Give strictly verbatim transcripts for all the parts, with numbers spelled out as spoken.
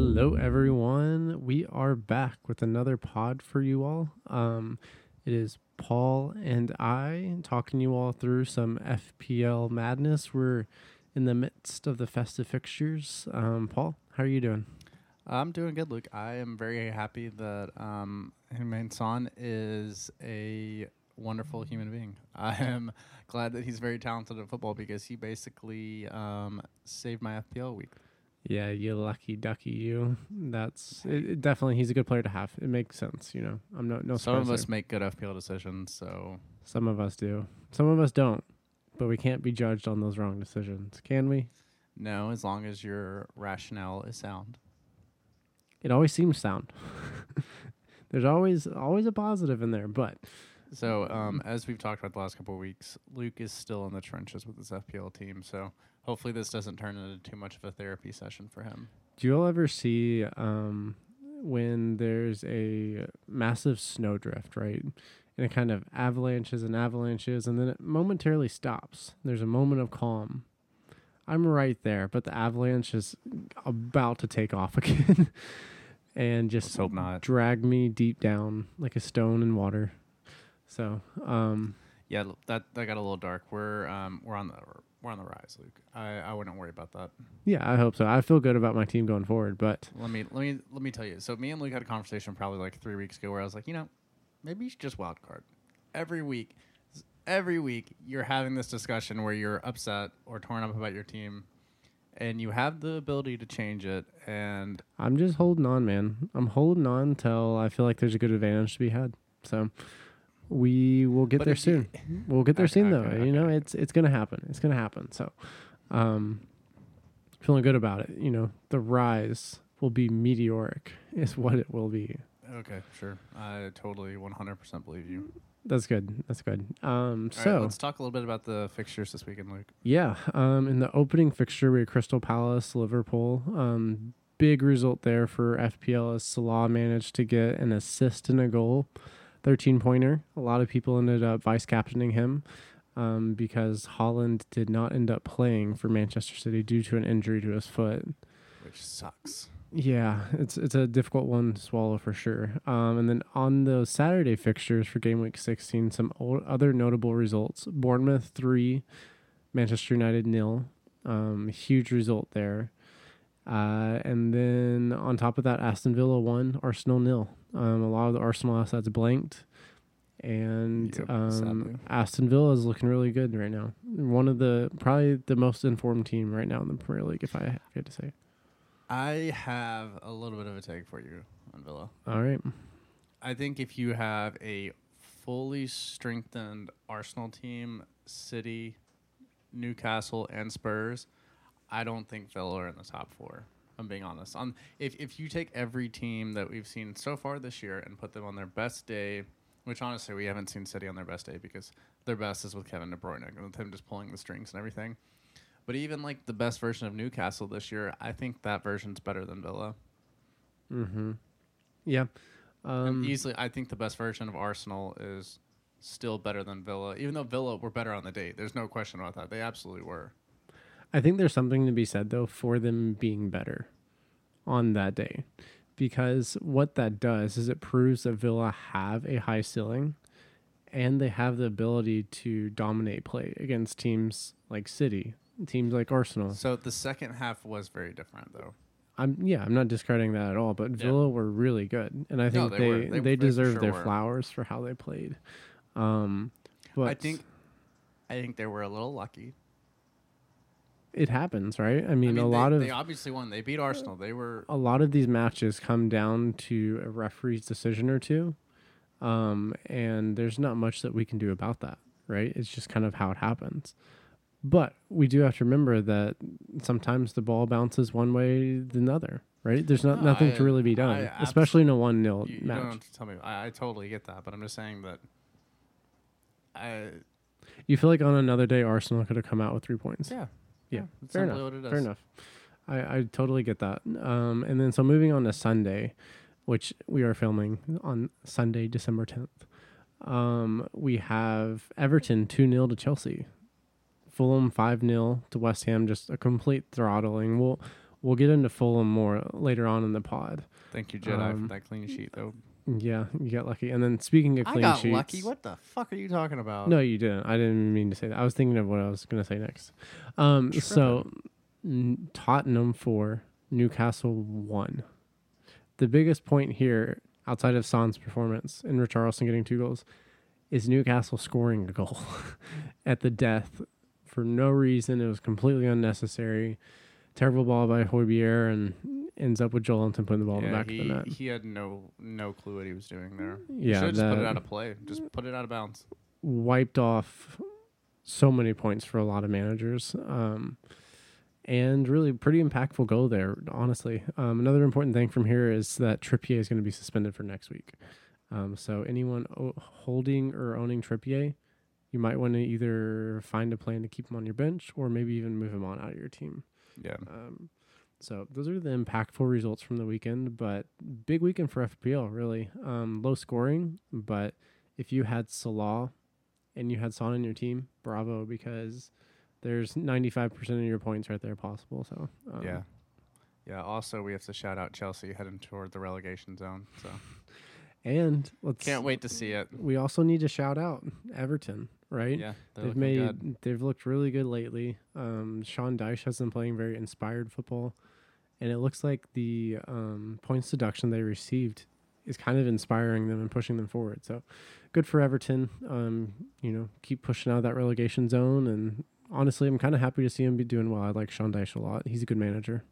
Hello, everyone. We are back with another pod for you all. Um, it is Paul and I talking you all through some F P L madness. We're in the midst of the festive fixtures. Um, Paul, how are you doing? I'm doing good, Luke. I am very happy that um, Heung-min Son is a wonderful human being. I am glad that he's very talented at football because he basically um, saved my F P L week. Yeah, you lucky ducky, you. That's it, it definitely. He's a good player to have. It makes sense, you know. I'm no no. Some of us make good F P L decisions, so some of us do. Some of us don't, but we can't be judged on those wrong decisions, can we? No, as long as your rationale is sound. It always seems sound. There's always always a positive in there, but so um, as we've talked about the last couple of weeks, Luke is still in the trenches with his F P L team, so. Hopefully this doesn't turn into too much of a therapy session for him. Do you all ever see um, when there's a massive snowdrift, right? And it kind of avalanches and avalanches, and then it momentarily stops. There's a moment of calm. I'm right there, but the avalanche is about to take off again and just hope not. Drag me deep down like a stone in water. So, um, yeah, that that got a little dark. We're um, we're on the We're on the rise, Luke. I, I wouldn't worry about that. Yeah, I hope so. I feel good about my team going forward, but let me let me let me tell you. So me and Luke had a conversation probably like three weeks ago where I was like, you know, maybe you should just wild card. Every week, every week you're having this discussion where you're upset or torn up about your team, and you have the ability to change it. And I'm just holding on, man. I'm holding on till I feel like there's a good advantage to be had. So. We will get but there soon. We'll get there okay, soon, though. Okay, okay. You know, it's it's gonna happen. It's gonna happen. So, um, feeling good about it. You know, the rise will be meteoric, is what it will be. Okay, sure. I totally one hundred percent believe you. That's good. That's good. Um, All so right, let's talk a little bit about the fixtures this weekend, Luke. Yeah. Um, in the opening fixture, we had Crystal Palace, Liverpool. Um, big result there for F P L as Salah managed to get an assist and a goal. thirteen-pointer. A lot of people ended up vice-captaining him um, because Haaland did not end up playing for Manchester City due to an injury to his foot. Which sucks. Yeah, it's it's a difficult one to swallow for sure. Um, and then on those Saturday fixtures for Game Week sixteen, some old, other notable results. Bournemouth three, Manchester United nil. Um, huge result there. Uh, and then on top of that, Aston Villa one, Arsenal nil. Um, a lot of the Arsenal assets blanked, and yep, um, Aston Villa is looking really good right now. One of the probably the most informed team right now in the Premier League, if I had to say. I have a little bit of a take for you on Villa. All right, I think if you have a fully strengthened Arsenal team, City, Newcastle, and Spurs, I don't think Villa are in the top four. I'm being honest. Um, if if you take every team that we've seen so far this year and put them on their best day, which honestly we haven't seen City on their best day because their best is with Kevin De Bruyne and with him just pulling the strings and everything. But even like the best version of Newcastle this year, I think that version's better than Villa. Mm-hmm. Yeah. Um, easily, I think the best version of Arsenal is still better than Villa, even though Villa were better on the day. There's no question about that. They absolutely were. I think there's something to be said, though, for them being better on that day, because what that does is it proves that Villa have a high ceiling and they have the ability to dominate play against teams like City, teams like Arsenal. So the second half was very different, though. I'm yeah, I'm not discarding that at all, but Villa yeah. were really good, and I think no, they they, they, they, they deserve sure their were. flowers for how they played. Um, but I think I think they were a little lucky. It happens, right? I mean, I mean a they, lot of... They obviously won. They beat Arsenal. They were... A lot of these matches come down to a referee's decision or two, um, and there's not much that we can do about that, right? It's just kind of how it happens. But we do have to remember that sometimes the ball bounces one way than the other, right? There's not no, nothing I, to really be done, I, especially in a one nil match. You don't have to tell me. I, I totally get that, but I'm just saying that... I. You feel like on another day, Arsenal could have come out with three points. Yeah. Yeah, yeah, fair enough. Fair enough. I, I totally get that. Um, and then so moving on to Sunday, which we are filming on Sunday, December tenth, um, we have Everton two nil to Chelsea, Fulham five nil to West Ham, just a complete throttling. We'll We'll get into Fulham more later on in the pod. Thank you, Jedi, um, for that clean sheet, though. Yeah, you got lucky. And then speaking of clean sheets... I got sheets, lucky? What the fuck are you talking about? No, you didn't. I didn't mean to say that. I was thinking of what I was going to say next. Um, so, n- Tottenham four, Newcastle one. The biggest point here, outside of Son's performance and Richarlison getting two goals, is Newcastle scoring a goal at the death for no reason. It was completely unnecessary. Terrible ball by Højbjerg and ends up with Joel Anton putting the ball yeah, in the back he, of the net. He had no no clue what he was doing there. Yeah, should just put it out of play. Just put it out of bounds. Wiped off so many points for a lot of managers. Um, and really pretty impactful goal there, honestly. Um, another important thing from here is that Trippier is going to be suspended for next week. Um, so anyone o- holding or owning Trippier, you might want to either find a plan to keep him on your bench or maybe even move him on out of your team. Yeah. Um, so those are the impactful results from the weekend, but big weekend for F P L, really. Um, low scoring, but if you had Salah and you had Son in your team, bravo, because there's ninety-five percent of your points right there possible. So um, yeah. Yeah. Also, we have to shout out Chelsea heading toward the relegation zone. So and let's can't wait to see it. We also need to shout out Everton. Right? Yeah. They've made good. They've looked really good lately. Um, Sean Dyche has been playing very inspired football. And it looks like the um, points deduction they received is kind of inspiring them and pushing them forward. So good for Everton. Um, you know, keep pushing out of that relegation zone. And honestly, I'm kind of happy to see him be doing well. I like Sean Dyche a lot. He's a good manager.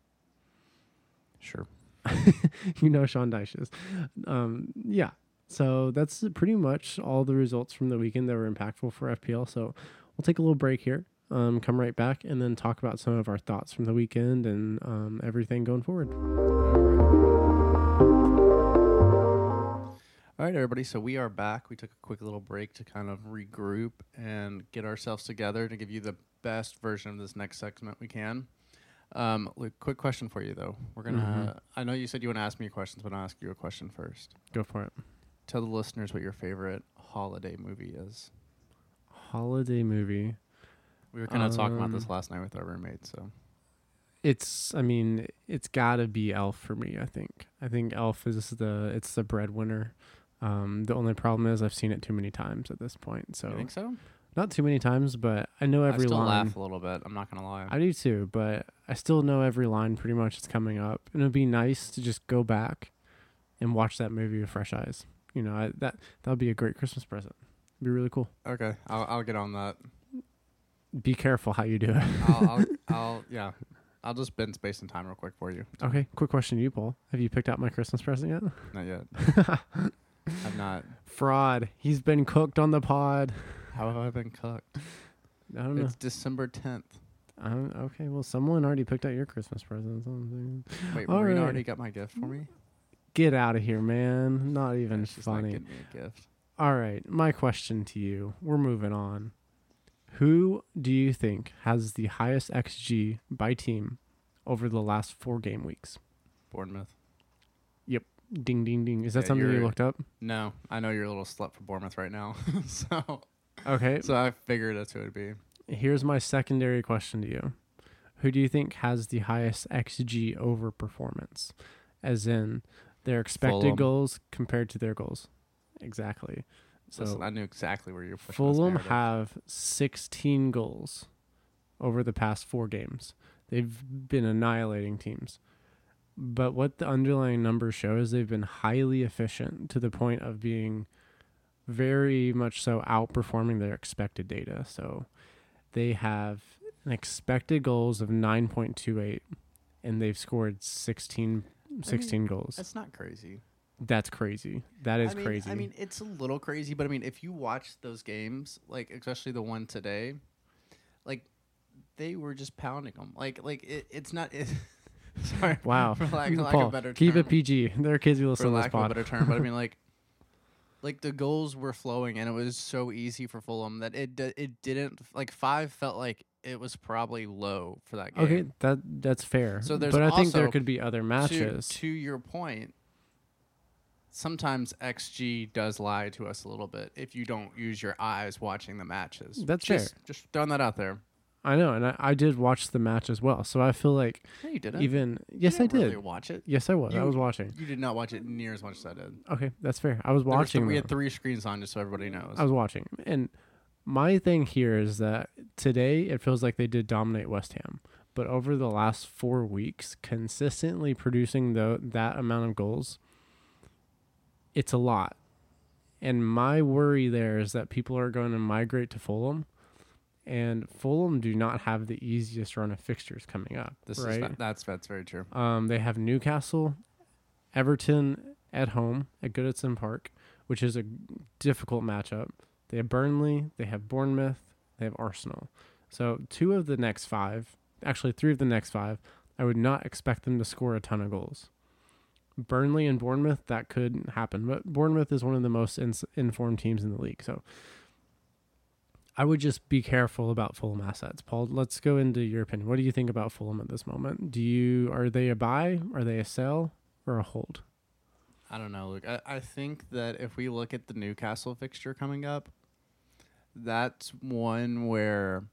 Sure. You know Sean Dyche is. Um, yeah. So that's pretty much all the results from the weekend that were impactful for F P L. So we'll take a little break here, um, come right back, and then talk about some of our thoughts from the weekend and um, everything going forward. All right, everybody. So we are back. We took a quick little break to kind of regroup and get ourselves together to give you the best version of this next segment we can. Um, look, quick question for you, though. We're going to, mm-hmm. uh, I know you said you want to ask me your questions, but I'll ask you a question first. Go for it. Tell the listeners what your favorite holiday movie is. Holiday movie. We were kind of um, talking about this last night with our roommate, so. It's, I mean, it's gotta be Elf for me, I think. I think Elf is the, it's the breadwinner. Um, the only problem is I've seen it too many times at this point, so. You think so? Not too many times, but I know every line. I still line. laugh a little bit. I'm not going to lie. I do too, but I still know every line pretty much is coming up. And it would be nice to just go back and watch that movie with fresh eyes. You know, I, that that would be a great Christmas present. It'd be really cool. Okay, I'll I'll get on that. Be careful how you do it. I'll, I'll, I'll yeah, I'll just bend space and time real quick for you. Okay, quick question to you, Paul. Have you picked out my Christmas present yet? Not yet. I've not. Fraud. He's been cooked on the pod. How have I been cooked? I don't know. It's December tenth. Um, okay, well, someone already picked out your Christmas present. Wait, Maureen right. already got my gift for me? Get out of here, man. Not even yeah, she's funny. Not getting me a gift. All right. My question to you. We're moving on. Who do you think has the highest X G by team over the last four game weeks? Bournemouth. Yep. Ding, ding, ding. Is that yeah, something you looked up? No. I know you're a little slut for Bournemouth right now. so Okay. So I figured that's who it would be. Here's my secondary question to you. Who do you think has the highest X G over performance? As in... Their expected Fulham. goals compared to their goals. Exactly. So Listen, I knew exactly where you were pushing Fulham this have sixteen goals over the past four games. They've been annihilating teams. But what the underlying numbers show is they've been highly efficient to the point of being very much so outperforming their expected data. So they have an expected goals of nine point two eight, and they've scored sixteen sixteen I mean, goals. That's not crazy. That's crazy. That is I mean, crazy. I mean, it's a little crazy, but I mean, if you watch those games, like especially the one today, like they were just pounding them. Like, like it, it's not. It, sorry. Wow. For lack, Paul, lack of better term, keep it P G. There are kids who listen to this pod. For lack of a better term, but I mean, like, like the goals were flowing, and it was so easy for Fulham that it it didn't like five felt like. It was probably low for that game. Okay, that that's fair. So there's but I think there could be other matches. To, to your point, sometimes X G does lie to us a little bit if you don't use your eyes watching the matches. That's just, fair. Just throwing that out there. I know, and I, I did watch the match as well. So I feel like no, you didn't. Even yes, you didn't I did really watch it. Yes, I was. You, I was watching. You did not watch it near as much as I did. Okay, that's fair. I was there watching. Th- we had three screens on, just so everybody knows. I was watching, and my thing here is that today it feels like they did dominate West Ham, but over the last four weeks, consistently producing the that amount of goals, it's a lot. And my worry there is that people are going to migrate to Fulham, and Fulham do not have the easiest run of fixtures coming up. This right? is not, that's that's very true. Um, they have Newcastle, Everton at home at Goodison Park, which is a difficult matchup. They have Burnley, they have Bournemouth, they have Arsenal. So two of the next five, actually three of the next five, I would not expect them to score a ton of goals. Burnley and Bournemouth, that could happen. But Bournemouth is one of the most in- informed teams in the league. So I would just be careful about Fulham assets. Paul, let's go into your opinion. What do you think about Fulham at this moment? Do you Are they a buy? Are they a sell? Or a hold? I don't know, Luke. I, I think that if we look at the Newcastle fixture coming up, that's one where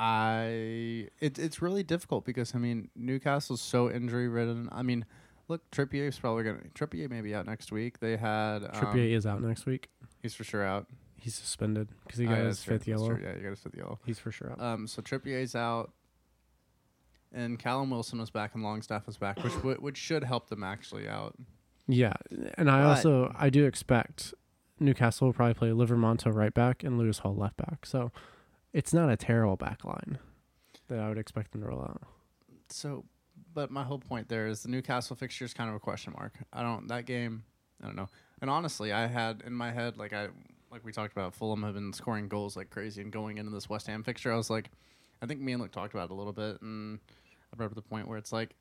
I it, it's really difficult because, I mean, Newcastle's so injury-ridden. I mean, look, Trippier's probably going to... Trippier may be out next week. They had... Um, Trippier is out next week. He's for sure out. He's suspended because he got oh, yeah, his fifth true. yellow. Yeah, he got his fifth yellow. He's for sure out. Um, so Trippier's out. And Callum Wilson was back and Longstaff was back, which w- which should help them actually out. Yeah, and I but also I do expect Newcastle will probably play Livermore right back and Lewis Hall left back, so it's not a terrible back line that I would expect them to roll out. So, but my whole point there is the Newcastle fixture is kind of a question mark. I don't that game. I don't know. And honestly, I had in my head like I like we talked about Fulham have been scoring goals like crazy, and going into this West Ham fixture, I was like. I think me and Luke talked about it a little bit, and I brought up the point where it's like,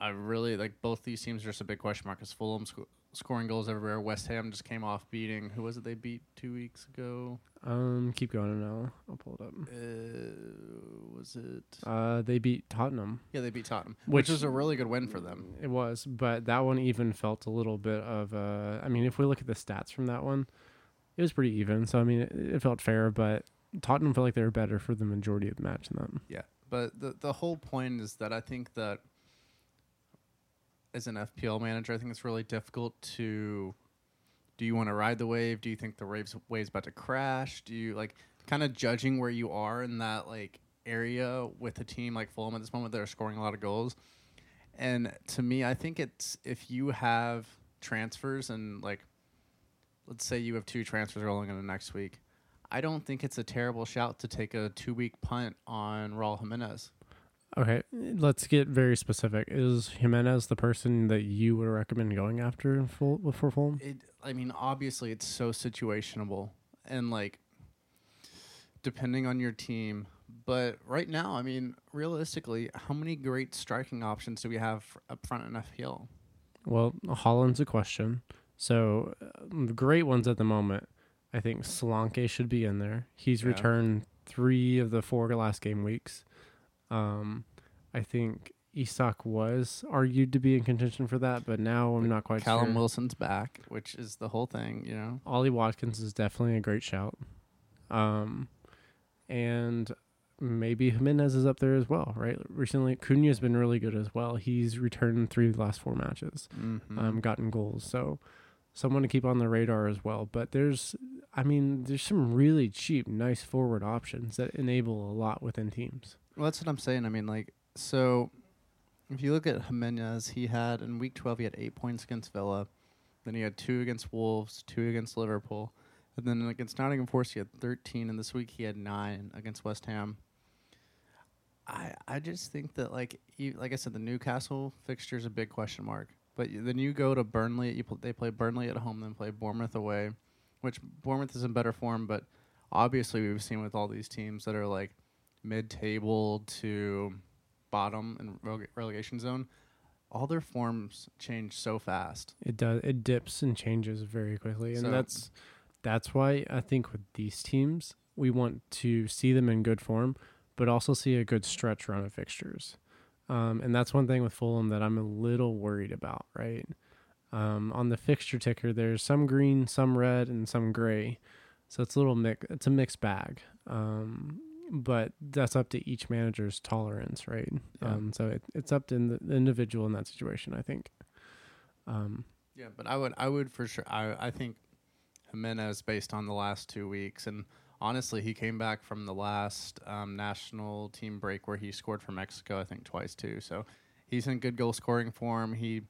I really, like, both these teams are just a big question mark, because Fulham sc- scoring goals everywhere. West Ham just came off beating, who was it they beat two weeks ago? Um, Keep going, and I'll, I'll pull it up. Uh, was it? Uh, They beat Tottenham. Yeah, they beat Tottenham, which, which was a really good win for them. It was, but that one even felt a little bit of, uh, I mean, if we look at the stats from that one, it was pretty even, so, I mean, it, it felt fair, but... Tottenham felt like they were better for the majority of the match than them. Yeah, but the the whole point is that I think that as an F P L manager, I think it's really difficult to... Do you want to ride the wave? Do you think the wave's, wave's about to crash? Do you, like, kind of judging where you are in that, like, area with a team like Fulham at this moment that are scoring a lot of goals? And to me, I think it's... If you have transfers and, like, let's say you have two transfers rolling into next week, I don't think it's a terrible shout to take a two-week punt on Raúl Jiménez. Okay, let's get very specific. Is Jiménez the person that you would recommend going after for for Fulham? It, I mean, obviously, it's so situationable and, like, depending on your team. But right now, I mean, realistically, how many great striking options do we have up front in F P L? Well, Haaland's a question. So, uh, the great ones at the moment. I think Solanke should be in there. He's yeah. returned three of the four last game weeks. Um, I think Isak was argued to be in contention for that, but now I'm not quite Callum sure. Callum Wilson's back, which is the whole thing, you know. Ollie Watkins is definitely a great shout. Um, and maybe Jimenez is up there as well, right? Recently, Cunha's been really good as well. He's returned three of the last four matches, mm-hmm. um, gotten goals, so... Someone to keep on the radar as well. But there's, I mean, there's some really cheap, nice forward options that enable a lot within teams. Well, that's what I'm saying. I mean, like, so if you look at Jimenez, he had, in week twelve, he had eight points against Villa. Then he had two against Wolves, two against Liverpool. And then against Nottingham Forest, he had thirteen. And this week, he had nine against West Ham. I I just think that, like, he, like I said, the Newcastle fixture is a big question mark. But then you go to Burnley. You pl- they play Burnley at home, then play Bournemouth away, which Bournemouth is in better form. But obviously, we've seen with all these teams that are like mid-table to bottom and rele- relegation zone, all their forms change so fast. It does. It dips and changes very quickly, and so that's that's why I think with these teams, we want to see them in good form, but also see a good stretch run of fixtures. Um, and that's one thing with Fulham that I'm a little worried about, right? Um, on the fixture ticker, there's some green, some red, and some gray. So it's a little mix. It's a mixed bag. Um, but that's up to each manager's tolerance, right? Yeah. Um, so it, it's up to in the, the individual in that situation, I think. Um, yeah, but I would I would for sure. I I think Jimenez, based on the last two weeks, and honestly, he came back from the last um, national team break where he scored for Mexico, I think, twice too. So he's in good goal scoring form. He,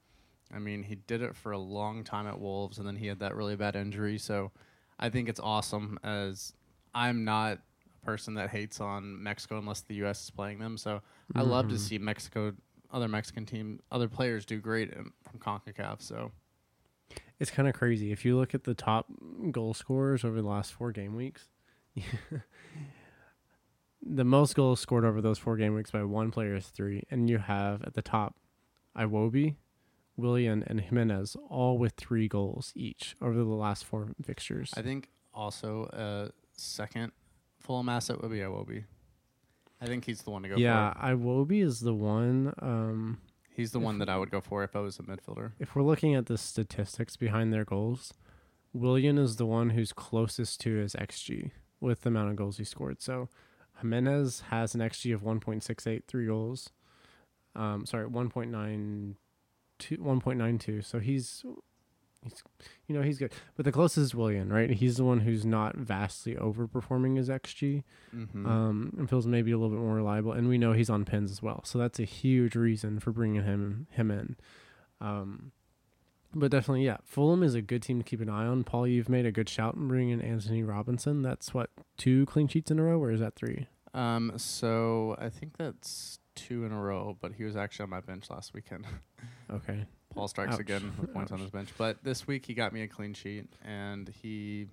I mean, he did it for a long time at Wolves, and then he had that really bad injury. So I think it's awesome. As I'm not a person that hates on Mexico unless the U S is playing them. So mm-hmm. I love to see Mexico, other Mexican team, other players do great in, from CONCACAF. So it's kind of crazy. If you look at the top goal scorers over the last four game weeks, the most goals scored over those four game weeks by one player is three. And you have at the top Iwobi, Willian, and Jimenez, all with three goals each over the last four fixtures. I think also a second Fulham asset would be Iwobi. I think he's the one to go yeah, for. Yeah, Iwobi is the one. Um, he's the one that I would go for if I was a midfielder. If we're looking at the statistics behind their goals, Willian is the one who's closest to his X G with the amount of goals he scored. So Jimenez has an X G of one point six eight, three goals. Um, sorry, one point nine. one point nine two, so he's he's you know he's good, but the closest is Willian, right? He's the one who's not vastly overperforming his X G, mm-hmm. um and feels maybe a little bit more reliable, and we know he's on pins as well, so that's a huge reason for bringing him him in. Um but definitely, yeah, Fulham is a good team to keep an eye on. Paul, you've made a good shout in bringing in Anthony Robinson. That's what, two clean sheets in a row, or is that three? Um so I think that's two in a row, but he was actually on my bench last weekend. Okay. Paul strikes Ouch. again with points Ouch. on his bench. But this week he got me a clean sheet, and he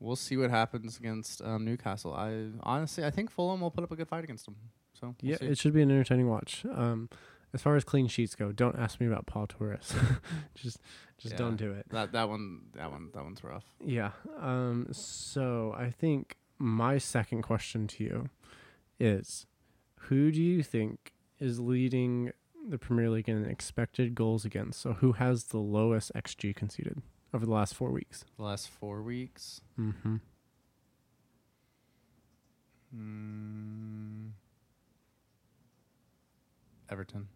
we'll see what happens against um, Newcastle. I honestly I think Fulham will put up a good fight against them. So we'll yeah, see. It should be an entertaining watch. Um, as far as clean sheets go, don't ask me about Paul Torres. just just yeah, don't do it. That that one that one that one's rough. Yeah. Um so I think my second question to you is, who do you think is leading the Premier League in expected goals against? So who has the lowest X G conceded over the last four weeks? The last four weeks? Mm-hmm. Mm. Everton.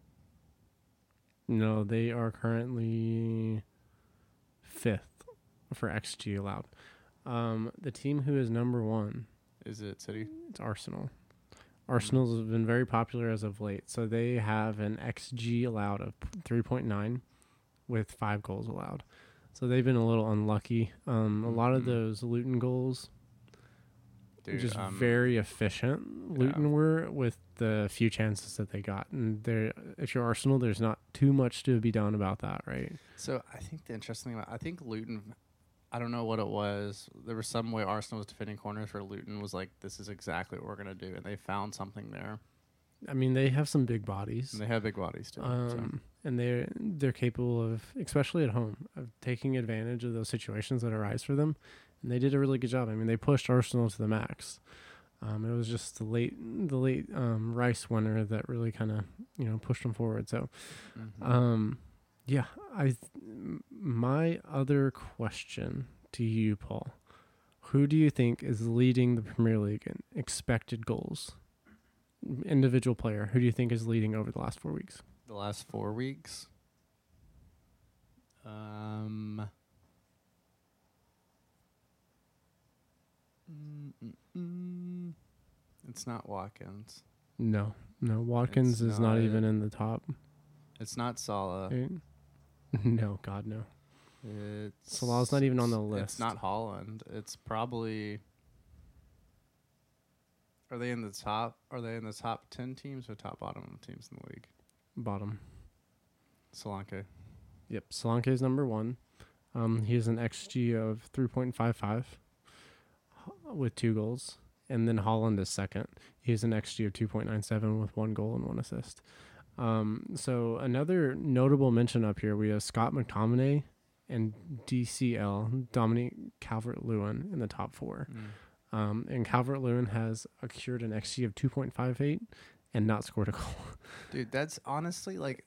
No, they are currently fifth for X G allowed. Um, the team who is number one. Is it City? It's Arsenal. Arsenal's have been very popular as of late, so they have an X G allowed of three point nine with five goals allowed. So they've been a little unlucky. Um, a lot of those Luton goals, Dude, just um, very efficient. Luton yeah. were with the few chances that they got, and there, if you're Arsenal, there's not too much to be done about that, right? So I think the interesting thing about, I think Luton, I don't know what it was. There was some way Arsenal was defending corners where Luton was like, this is exactly what we're going to do. And they found something there. I mean, they have some big bodies. And they have big bodies, too. Um, so. And they're, they're capable of, especially at home, of taking advantage of those situations that arise for them. And they did a really good job. I mean, they pushed Arsenal to the max. Um, it was just the late the late um, Rice winner that really kind of, you know, pushed them forward. So, mm-hmm. um Yeah, I. Th- my other question to you, Paul, who do you think is leading the Premier League in expected goals? Individual player, who do you think is leading over the last four weeks? The last four weeks? Um. Mm-mm. It's not Watkins. No, no, Watkins it's is not, not even in the top. It's not Salah. It, No, God, no. It's Salah's not even on the list. It's not Haaland. It's probably... Are they in the top? Are they in the top ten teams or top bottom teams in the league? Bottom. Solanke. Yep, Solanke is number one. Um, he has an X G of three point five five with two goals. And then Haaland is second. He has an X G of two point nine seven with one goal and one assist. Um, so another notable mention up here, we have Scott McTominay and D C L, Dominic Calvert-Lewin, in the top four. Mm. Um, and Calvert-Lewin has accrued an X G of two point five eight and not scored a goal. Dude, that's honestly, like,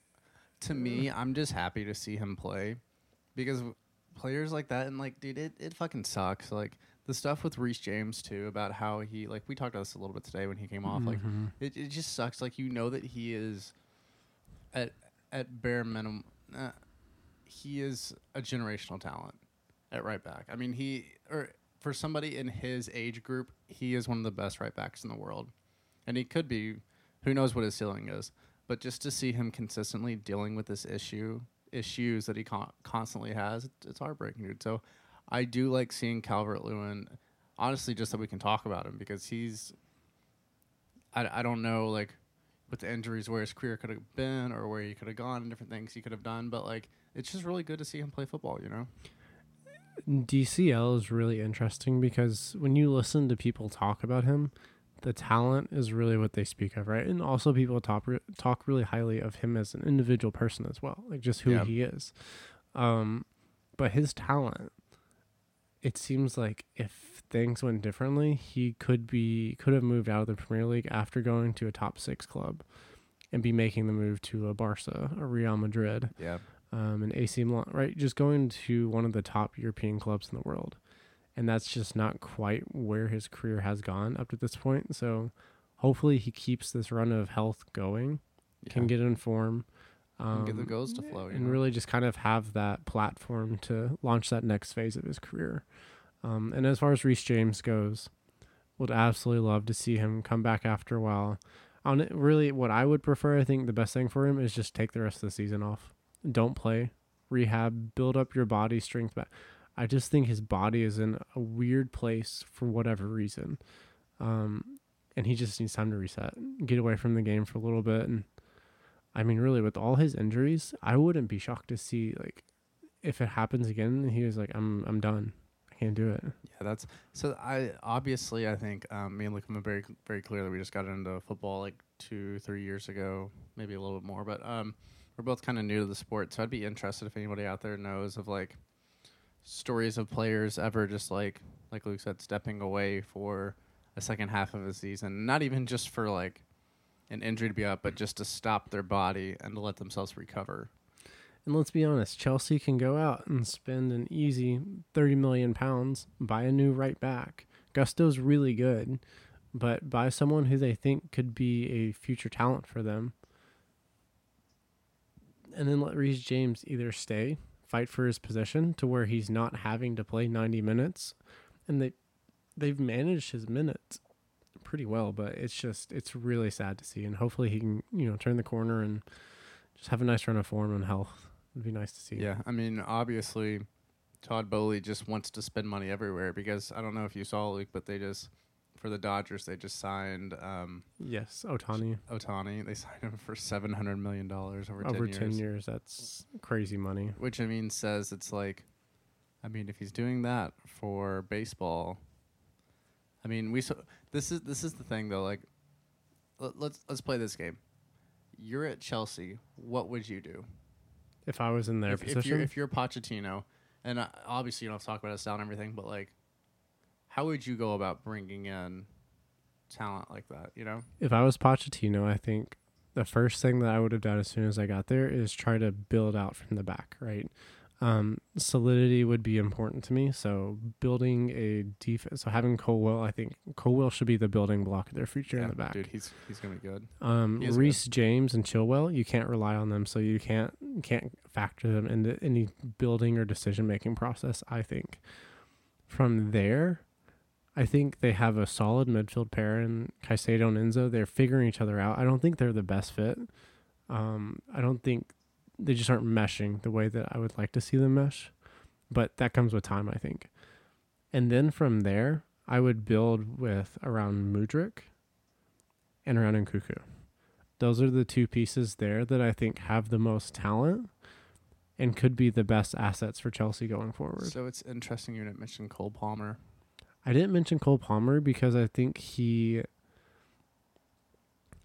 to me, I'm just happy to see him play, because players like that, and like, dude, it, it fucking sucks. Like, the stuff with Reece James too about how he, like, we talked about this a little bit today when he came off. Mm-hmm. Like, it, it just sucks. Like, you know that he is at at bare minimum, uh, he is a generational talent at right back. I mean, he or for somebody in his age group, he is one of the best right backs in the world, and he could be. Who knows what his ceiling is? But just to see him consistently dealing with this issue, issues that he con- constantly has, it's heartbreaking, dude. So I do like seeing Calvert-Lewin, honestly, just so we can talk about him, because he's, I, I don't know, like, with the injuries, where his career could have been or where he could have gone and different things he could have done. But, like, it's just really good to see him play football, you know? D C L is really interesting because when you listen to people talk about him, the talent is really what they speak of, right? And also people talk, re- talk really highly of him as an individual person as well, like just who yeah. he is. Um, but his talent, it seems like if things went differently, he could be could have moved out of the Premier League after going to a top six club and be making the move to a Barca, a Real Madrid, yeah. um, an A C Milan, right? Just going to one of the top European clubs in the world. And that's just not quite where his career has gone up to this point. So hopefully he keeps this run of health going, yeah. can get in form, um, get the goals to flow, and know? really just kind of have that platform to launch that next phase of his career. Um, and as far as Reece James goes, would absolutely love to see him come back after a while. On it, really, what I would prefer, I think the best thing for him is just take the rest of the season off. Don't play, rehab, build up your body strength back. I just think his body is in a weird place for whatever reason. Um, and he just needs time to reset, get away from the game for a little bit. And I mean, really, with all his injuries, I wouldn't be shocked to see, like, if it happens again, he was like, I'm I'm done. I can't do it. Yeah, that's so I obviously, I think um, me and Luke were very, very clear that we just got into football like two, three years ago, maybe a little bit more. But um, we're both kind of new to the sport. So I'd be interested if anybody out there knows of, like, stories of players ever just, like like Luke said, stepping away for a second half of a season, not even just for like an injury to be up, but just to stop their body and to let themselves recover. And let's be honest, Chelsea can go out and spend an easy thirty million pounds, buy a new right back. Gusto's really good, but buy someone who they think could be a future talent for them, and then let Reece James either stay, fight for his position to where he's not having to play ninety minutes, and they they've managed his minutes pretty well. But it's just, it's really sad to see, and hopefully he can, you know, turn the corner and just have a nice run of form and health. It'd be nice to see. Yeah, I mean, obviously Todd Boehly just wants to spend money everywhere, because I don't know if you saw, Luke, but they just, for the Dodgers, they just signed um, yes, Ohtani. Ohtani. They signed him for seven hundred million dollars over, over ten years. Over ten years, that's crazy money. Which I mean says it's like, I mean, if he's doing that for baseball, I mean, we so this is this is the thing though. Like, let, let's let's play this game. You're at Chelsea. What would you do if I was in their if, position? If you're, if you're Pochettino, and uh, obviously you don't have to talk about his style and everything, but like, how would you go about bringing in talent like that, you know? If I was Pochettino, I think the first thing that I would have done as soon as I got there is try to build out from the back, right? Um, solidity would be important to me. So building a defense, so having Colwell, I think Colwell should be the building block of their future yeah, in the back. Dude, he's he's gonna be good. Um, Reece good. James and Chilwell, you can't rely on them, so you can't can't factor them into any building or decision making process. I think from there, I think they have a solid midfield pair in Caicedo and Enzo. They're figuring each other out. I don't think they're the best fit. Um, I don't think they just aren't meshing the way that I would like to see them mesh. But that comes with time, I think. And then from there, I would build with around Mudryk and around Nkunku. Those are the two pieces there that I think have the most talent and could be the best assets for Chelsea going forward. So it's interesting you didn't mention Cole Palmer. I didn't mention Cole Palmer because I think he,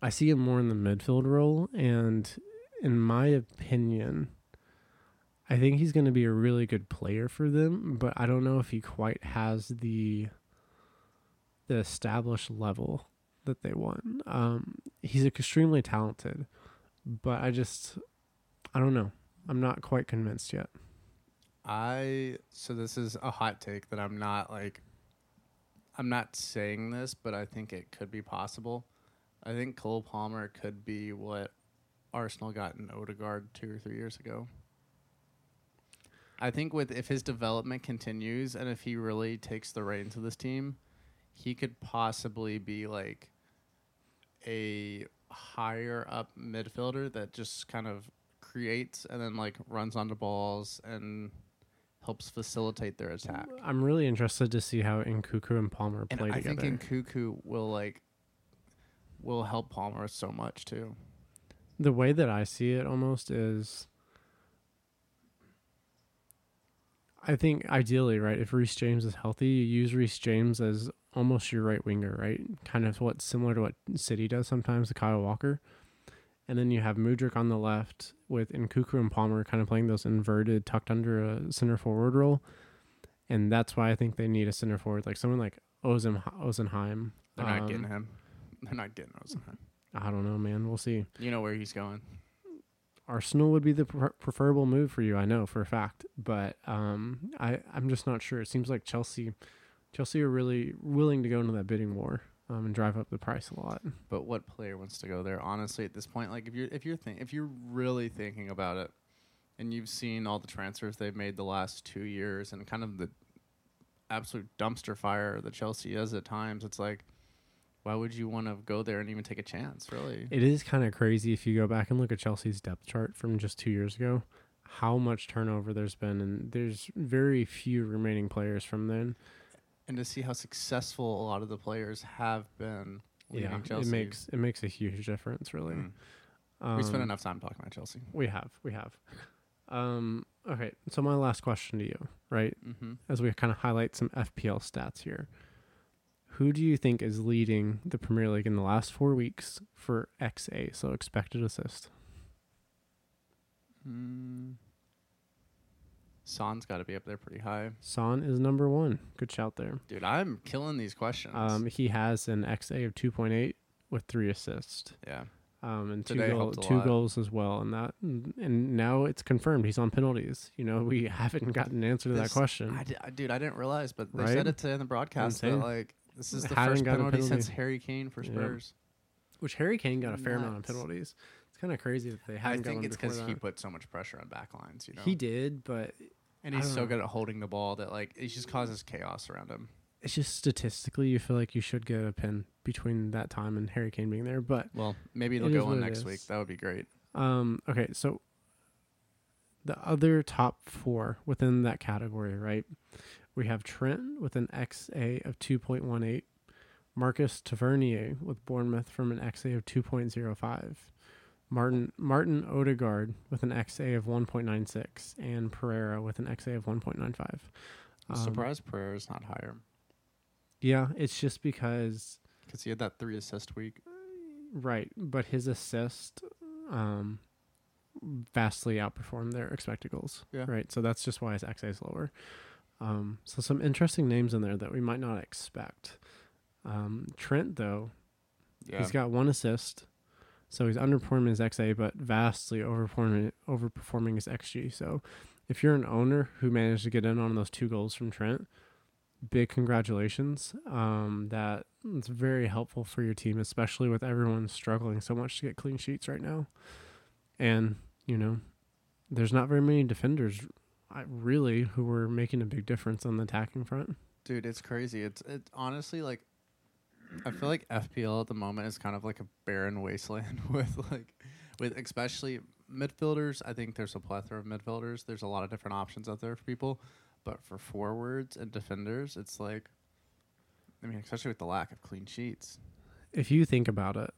I see him more in the midfield role. And in my opinion, I think he's going to be a really good player for them, but I don't know if he quite has the, the established level that they want. Um, he's extremely talented, but I just, I don't know. I'm not quite convinced yet. I, so this is a hot take that I'm not like I'm not saying this, but I think it could be possible. I think Cole Palmer could be what Arsenal got in Ødegaard two or three years ago. I think with if his development continues and if he really takes the reins of this team, he could possibly be like a higher up midfielder that just kind of creates and then like runs onto balls and helps facilitate their attack. I'm really interested to see how Nkunku and Palmer and play I together. I think Nkunku will like will help Palmer so much too. The way that I see it almost is, I think ideally, right, if Reece James is healthy, you use Reece James as almost your right winger, right? Kind of what's similar to what City does sometimes, to Kyle Walker. And then you have Mudryk on the left with Nkunku and Palmer kind of playing those inverted, tucked under a center forward role. And that's why I think they need a center forward, like someone like Ozem, Ozenheim. They're um, not getting him. They're not getting Ozenheim. I don't know, man. We'll see. You know where he's going. Arsenal would be the pre- preferable move for you, I know for a fact, but um, I, I'm just not sure. It seems like Chelsea Chelsea are really willing to go into that bidding war um, and drive up the price a lot. But what player wants to go there? Honestly, at this point, like if you're if you're think if you're really thinking about it, and you've seen all the transfers they've made the last two years and kind of the absolute dumpster fire that Chelsea is at times, it's like, why would you want to go there and even take a chance, really? It is kind of crazy if you go back and look at Chelsea's depth chart from just two years ago, how much turnover there's been, and there's very few remaining players from then. And to see how successful a lot of the players have been leaving yeah, Chelsea. It makes, it makes a huge difference, really. Mm. Um, we spent enough time talking about Chelsea. We have, we have. Um, okay, so my last question to you, right, mm-hmm. as we kind of highlight some F P L stats here. Who do you think is leading the Premier League in the last four weeks for X A, so expected assist? Mm. Son's got to be up there pretty high. Son is number one. Good shout there. Dude, I'm killing these questions. Um, he has an X A of two point eight with three assists. Yeah. Um, and Today two, goal, two goals as well. And that, and now it's confirmed he's on penalties. You know, we haven't gotten an answer to this, that question. I d- dude, I didn't realize, but they right? said it today in the broadcast that, like, this is the first penalty, penalty since Harry Kane for Spurs. Yeah. Which Harry Kane got a fair Nuts. amount of penalties. It's kind of crazy that they haven't got one before that. I think it's because he put so much pressure on back lines, you know? He did, but... And he's so know. good at holding the ball that, like, it just causes chaos around him. It's just statistically, you feel like you should get a pin between that time and Harry Kane being there, but... Well, maybe it'll go on next week. That would be great. Um. Okay, so the other top four within that category, right? We have Trent with an X A of two point one eight, Marcus Tavernier with Bournemouth from an X A of two point oh five, Martin Martín Ødegaard with an X A of one point nine six, and Pereira with an X A of one point nine five. I'm um, surprised Pereira is not higher. Yeah, it's just because... Because he had that three assist week. Right, but his assist... Um, vastly outperformed their expected goals. Yeah. Right. So that's just why his X A is lower. Um, so some interesting names in there that we might not expect. Um, Trent, though, yeah. he's got one assist. So he's underperforming his X A, but vastly overperforming, overperforming his X G. So if you're an owner who managed to get in on those two goals from Trent, big congratulations. Um, that it's very helpful for your team, especially with everyone struggling so much to get clean sheets right now. And, you know, there's not very many defenders, I, really, who were making a big difference on the attacking front. Dude, it's crazy. It's it's honestly, like, I feel like F P L at the moment is kind of like a barren wasteland with, like, with especially midfielders. I think there's a plethora of midfielders. There's a lot of different options out there for people. But for forwards and defenders, it's like, I mean, especially with the lack of clean sheets. If you think about it,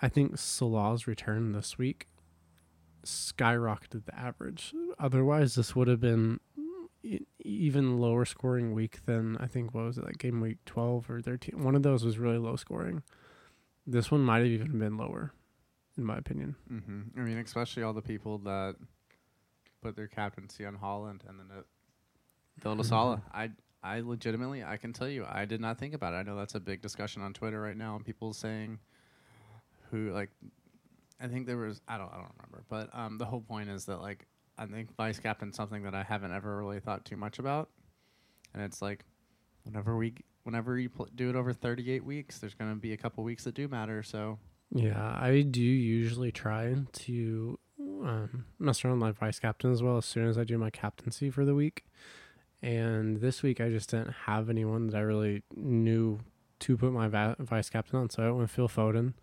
I think Salah's return this week skyrocketed the average. Otherwise, this would have been e- even lower scoring week than, I think, what was it, like game week twelve or thirteen? One of those was really low scoring. This one might have even been lower, in my opinion. Mm-hmm. I mean, especially all the people that put their captaincy on Haaland and then it fell to Salah. I, I legitimately, I can tell you, I did not think about it. I know that's a big discussion on Twitter right now, and people saying who, like, I think there was, I don't I don't remember, but um, the whole point is that, like, I think vice captain's something that I haven't ever really thought too much about, and it's like, whenever we whenever you pl- do it over thirty-eight weeks, there's going to be a couple weeks that do matter. So yeah, I do usually try to um, mess around with my vice captain as well as soon as I do my captaincy for the week. And this week I just didn't have anyone that I really knew to put my va- vice captain on. So I went with Phil Foden.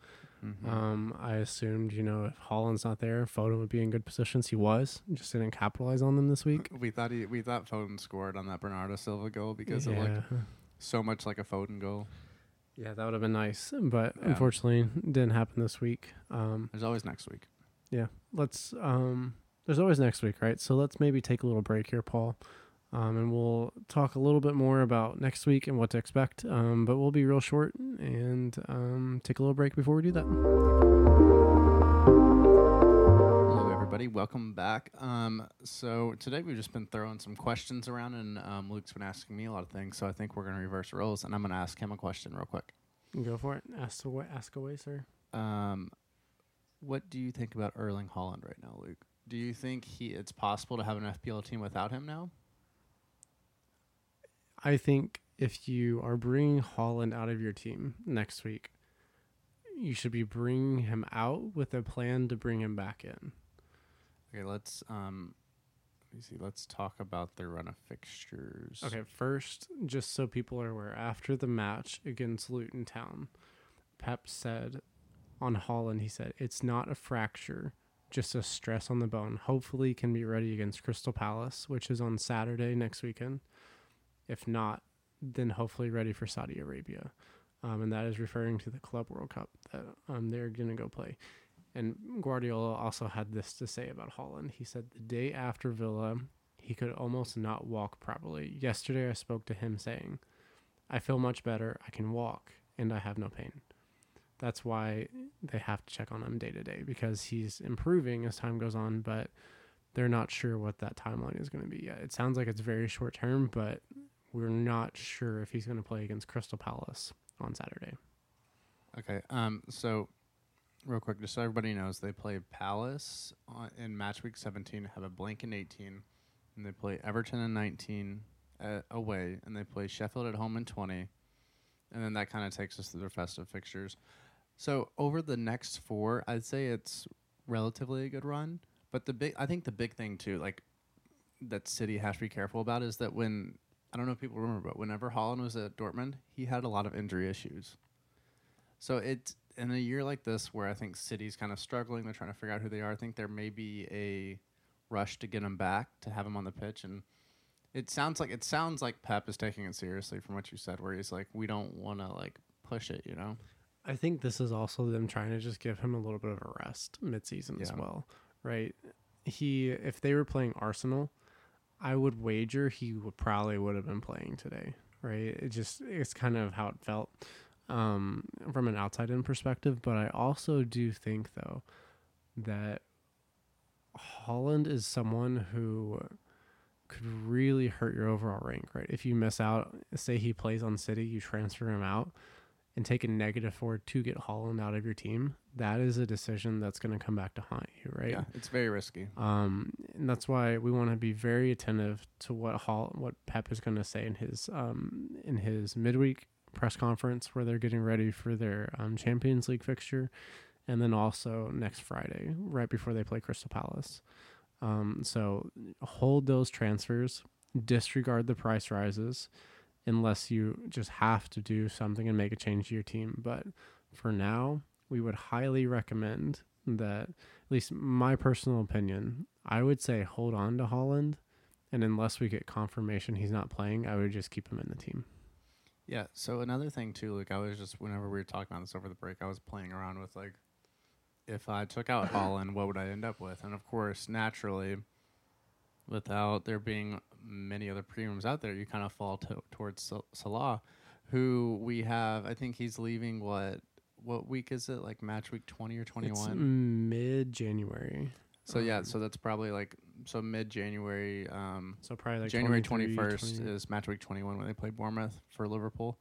Mm-hmm. Um, I assumed, you know, if Haaland's not there, Foden would be in good positions. He was, just didn't capitalize on them this week. We thought he, we thought Foden scored on that Bernardo Silva goal because yeah. it looked so much like a Foden goal. Yeah, that would have been nice, but yeah. unfortunately, didn't happen this week. Um, there's always next week. Yeah, let's. Um, there's always next week, right? So let's maybe take a little break here, Paul. Um, and we'll talk a little bit more about next week and what to expect. Um, but we'll be real short and um, take a little break before we do that. Hello, everybody. Welcome back. Um, so today we've just been throwing some questions around, and um, Luke's been asking me a lot of things. So I think we're going to reverse roles, and I'm going to ask him a question real quick. Go for it. Ask away, ask away sir. Um, what do you think about Erling Haaland right now, Luke? Do you think he it's possible to have an F P L team without him now? I think if you are bringing Haaland out of your team next week, you should be bringing him out with a plan to bring him back in. Okay, let's um, let me see. Let's talk about the run of fixtures. Okay, first, just so people are aware, after the match against Luton Town, Pep said on Haaland, he said, "It's not a fracture, just a stress on the bone. Hopefully, can be ready against Crystal Palace, which is on Saturday next weekend. If not, then hopefully ready for Saudi Arabia." Um, and that is referring to the Club World Cup that um, they're going to go play. And Guardiola also had this to say about Haaland. He said, "The day after Villa, he could almost not walk properly. Yesterday I spoke to him saying, I feel much better, I can walk, and I have no pain." That's why they have to check on him day to day, because he's improving as time goes on, but they're not sure what that timeline is going to be yet. It sounds like it's very short term, but we're not sure if he's going to play against Crystal Palace on Saturday. Okay. Um. So, real quick, just so everybody knows, they play Palace on, in match week seventeen, have a blank in eighteen, and they play Everton in nineteen uh, away, and they play Sheffield at home in twenty, and then that kind of takes us to their festive fixtures. So, over the next four, I'd say it's relatively a good run, but the big, I think the big thing, too, like, that City has to be careful about is that when... I don't know if people remember, but whenever Haaland was at Dortmund, he had a lot of injury issues. So it's in a year like this where I think City's kind of struggling, they're trying to figure out who they are. I think there may be a rush to get him back, to have him on the pitch. And it sounds like it sounds like Pep is taking it seriously from what you said, where he's like, we don't want to like push it, you know? I think this is also them trying to just give him a little bit of a rest midseason yeah. as well, right? He, if they were playing Arsenal, I would wager he would probably would have been playing today, right? It just, it's kind of how it felt um, from an outside-in perspective. But I also do think, though, that Haaland is someone who could really hurt your overall rank, right? If you miss out, say he plays on City, you transfer him out and take a negative four to get Haaland out of your team, that is a decision that's going to come back to haunt you, right? Yeah, it's very risky. Um, and that's why we want to be very attentive to what Hall, what Pep is going to say in his um, in his midweek press conference where they're getting ready for their um, Champions League fixture, and then also next Friday, right before they play Crystal Palace. Um, so hold those transfers, disregard the price rises, unless you just have to do something and make a change to your team. But for now, we would highly recommend that, at least my personal opinion, I would say hold on to Haaland, and unless we get confirmation he's not playing, I would just keep him in the team. Yeah, so another thing too, Luke, I was just, whenever we were talking about this over the break, I was playing around with, like, if I took out Haaland, what would I end up with? And of course, naturally, without there being many other premiums out there, you kind of fall to- towards Sol- Salah, who we have, I think he's leaving, what what week is it? Like match week twenty or twenty-one? It's mid-January. So um, yeah, so that's probably like, so mid-January. Um, so probably like January twenty-first twenty is match week twenty-one when they play Bournemouth for Liverpool.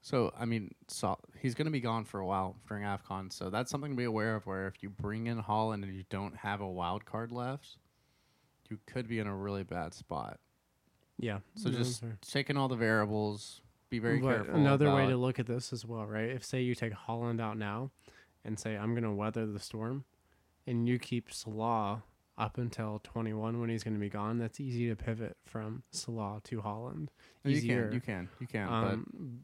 So, I mean, so he's going to be gone for a while during AFCON. So that's something to be aware of, where if you bring in Haaland and you don't have a wild card left, you could be in a really bad spot. Yeah. So no, just taking all the variables, be very but careful. Another about... way to look at this as well, right? If, say, you take Haaland out now and say, I'm going to weather the storm, and you keep Salah up until twenty-one when he's going to be gone, that's easy to pivot from Salah to Haaland. No, Easier. You can, you can, you can. Um,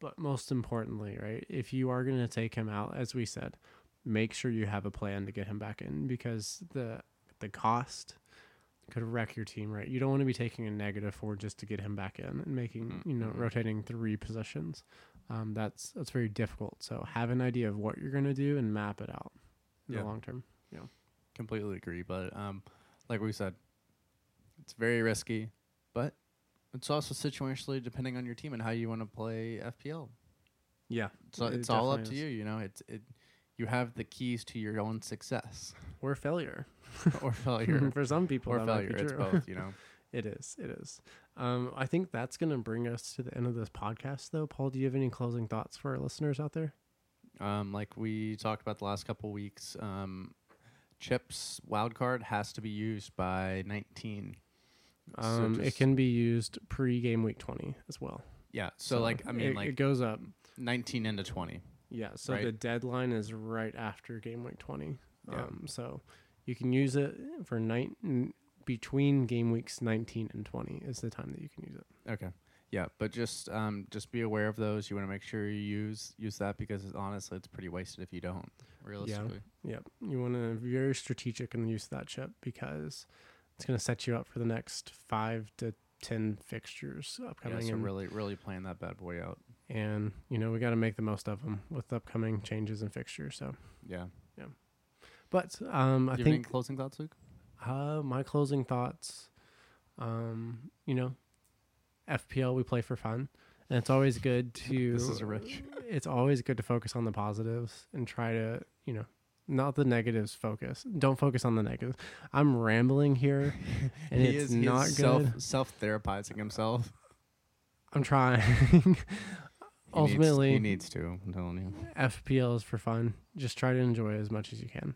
but... but most importantly, right, if you are going to take him out, as we said, make sure you have a plan to get him back in, because the the cost could wreck your team, right? You don't want to be taking a negative four just to get him back in and making, mm-hmm. you know, rotating three positions. Um, that's that's very difficult. So have an idea of what you're going to do and map it out in yeah. the long term. Yeah, completely agree. But um, like we said, it's very risky, but it's also situationally depending on your team and how you want to play F P L. Yeah. So it's, it's all up is. to you, you know, it's, it, you have the keys to your own success. Or failure. or failure. For some people. Or failure. It's both, you know. It is. It is. Um, I think that's going to bring us to the end of this podcast, though. Paul, do you have any closing thoughts for our listeners out there? Um, like we talked about the last couple weeks, um, Chip's wildcard has to be used by nineteen. Um, so it can be used pre-game week twenty as well. Yeah. So, so like, I mean, it, like. It goes up. nineteen into twenty. Yeah, so right. the deadline is right after game week twenty. Yeah. Um, so you can use it for nine between game weeks nineteen and twenty is the time that you can use it. Okay. Yeah, but just um, just be aware of those. You want to make sure you use use that, because it's, honestly, it's pretty wasted if you don't, realistically. Yeah. Yep. You want to be very strategic in the use of that chip, because it's going to set you up for the next five to ten fixtures upcoming. Yeah, so really, really playing that bad boy out. And, you know, we got to make the most of them with upcoming changes and fixtures. So, yeah. Yeah. But um, I think. Do you have any closing thoughts, Luke? Uh, my closing thoughts, um, you know, F P L, we play for fun. And it's always good to. This is rich. It's always good to focus on the positives and try to, you know, not the negatives focus. Don't focus on the negatives. I'm rambling here, and he it's is, not he's good. Self therapizing himself. I'm trying. He Ultimately, needs, he needs to. I'm telling you, F P L is for fun. Just try to enjoy it as much as you can.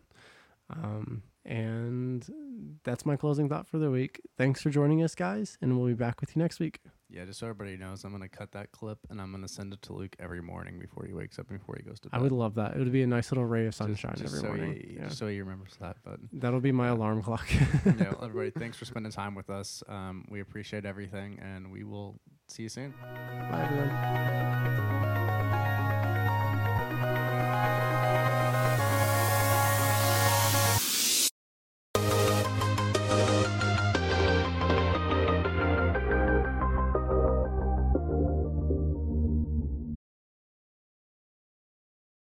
Um, and that's my closing thought for the week. Thanks for joining us, guys, and we'll be back with you next week. Yeah, just so everybody knows, I'm going to cut that clip and I'm going to send it to Luke every morning before he wakes up and before he goes to bed. I would love that. It would be a nice little ray of sunshine just, just every so morning. He, yeah. Just so he remembers that. But that'll be my alarm clock. Yeah, everybody, thanks for spending time with us. Um, we appreciate everything, and we will see you soon. Bye, everyone.